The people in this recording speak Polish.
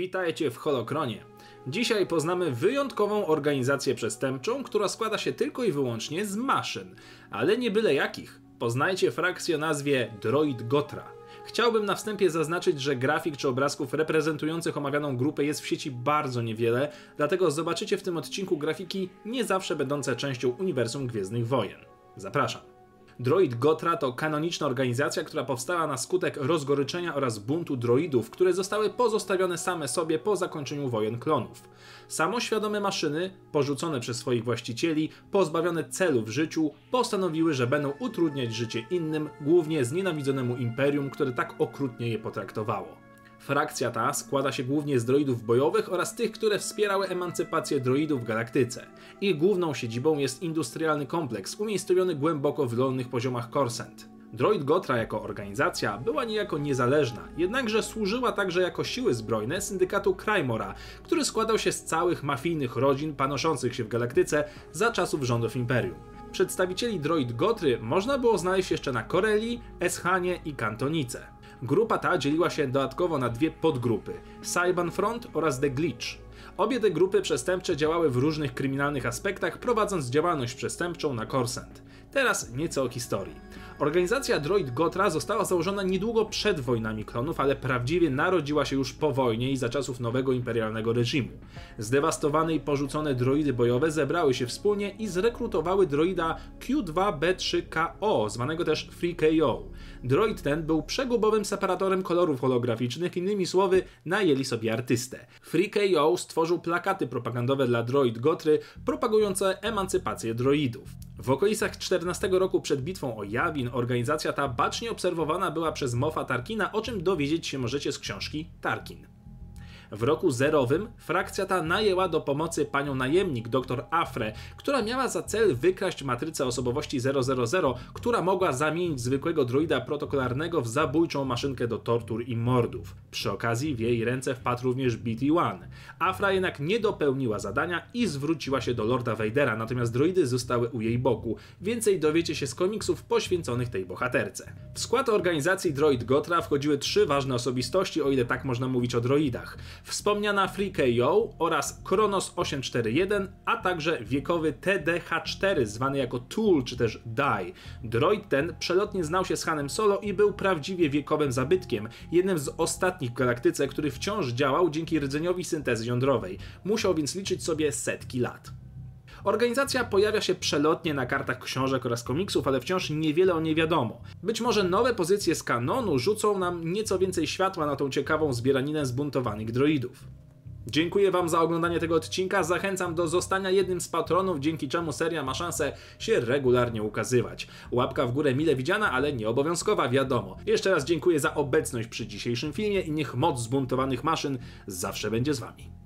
Witajcie w Holokronie. Dzisiaj poznamy wyjątkową organizację przestępczą, która składa się tylko i wyłącznie z maszyn, ale nie byle jakich. Poznajcie frakcję o nazwie Droid Gotra. Chciałbym na wstępie zaznaczyć, że grafik czy obrazków reprezentujących omawianą grupę jest w sieci bardzo niewiele, dlatego zobaczycie w tym odcinku grafiki nie zawsze będące częścią Uniwersum Gwiezdnych Wojen. Zapraszam. Droid Gotra to kanoniczna organizacja, która powstała na skutek rozgoryczenia oraz buntu droidów, które zostały pozostawione same sobie po zakończeniu wojen klonów. Samoświadome maszyny, porzucone przez swoich właścicieli, pozbawione celu w życiu, postanowiły, że będą utrudniać życie innym, głównie znienawidzonemu imperium, które tak okrutnie je potraktowało. Frakcja ta składa się głównie z droidów bojowych oraz tych, które wspierały emancypację droidów w galaktyce. Ich główną siedzibą jest industrialny kompleks umiejscowiony głęboko w dolnych poziomach Coruscant. Droid Gotra jako organizacja była niejako niezależna, jednakże służyła także jako siły zbrojne syndykatu Krymora, który składał się z całych mafijnych rodzin panoszących się w galaktyce za czasów rządów Imperium. Przedstawicieli Droid Gotry można było znaleźć jeszcze na Coreli, Eshanie i Cantonice. Grupa ta dzieliła się dodatkowo na dwie podgrupy – Cyban Front oraz The Glitch. Obie te grupy przestępcze działały w różnych kryminalnych aspektach, prowadząc działalność przestępczą na Coruscant. Teraz nieco o historii. Organizacja Droid Gotra została założona niedługo przed wojnami klonów, ale prawdziwie narodziła się już po wojnie i za czasów nowego imperialnego reżimu. Zdewastowane i porzucone droidy bojowe zebrały się wspólnie i zrekrutowały droida Q2B3KO, zwanego też Free KO. Droid ten był przegubowym separatorem kolorów holograficznych, innymi słowy, najęli sobie artystę. Free KO stworzył plakaty propagandowe dla Droid Gotry, propagujące emancypację droidów. W okolicach 14 roku przed bitwą o Yavin organizacja ta bacznie obserwowana była przez Moffa Tarkina, o czym dowiedzieć się możecie z książki Tarkin. W roku zerowym frakcja ta najęła do pomocy panią najemnik dr Afrę, która miała za cel wykraść matrycę osobowości 000, która mogła zamienić zwykłego droida protokolarnego w zabójczą maszynkę do tortur i mordów. Przy okazji w jej ręce wpadł również BT-1. Afra jednak nie dopełniła zadania i zwróciła się do Lorda Vadera, natomiast droidy zostały u jej boku. Więcej dowiecie się z komiksów poświęconych tej bohaterce. W skład organizacji Droid Gotra wchodziły trzy ważne osobistości, o ile tak można mówić o droidach. Wspomniana Free KO oraz Kronos 841, a także wiekowy TDH4, zwany jako Tool czy też Die. Droid ten przelotnie znał się z Hanem Solo i był prawdziwie wiekowym zabytkiem, jednym z ostatnich w galaktyce, który wciąż działał dzięki rdzeniowi syntezy jądrowej. Musiał więc liczyć sobie setki lat. Organizacja pojawia się przelotnie na kartach książek oraz komiksów, ale wciąż niewiele o niej wiadomo. Być może nowe pozycje z kanonu rzucą nam nieco więcej światła na tą ciekawą zbieraninę zbuntowanych droidów. Dziękuję wam za oglądanie tego odcinka, zachęcam do zostania jednym z patronów, dzięki czemu seria ma szansę się regularnie ukazywać. Łapka w górę mile widziana, ale nieobowiązkowa, wiadomo. Jeszcze raz dziękuję za obecność przy dzisiejszym filmie i niech moc zbuntowanych maszyn zawsze będzie z wami.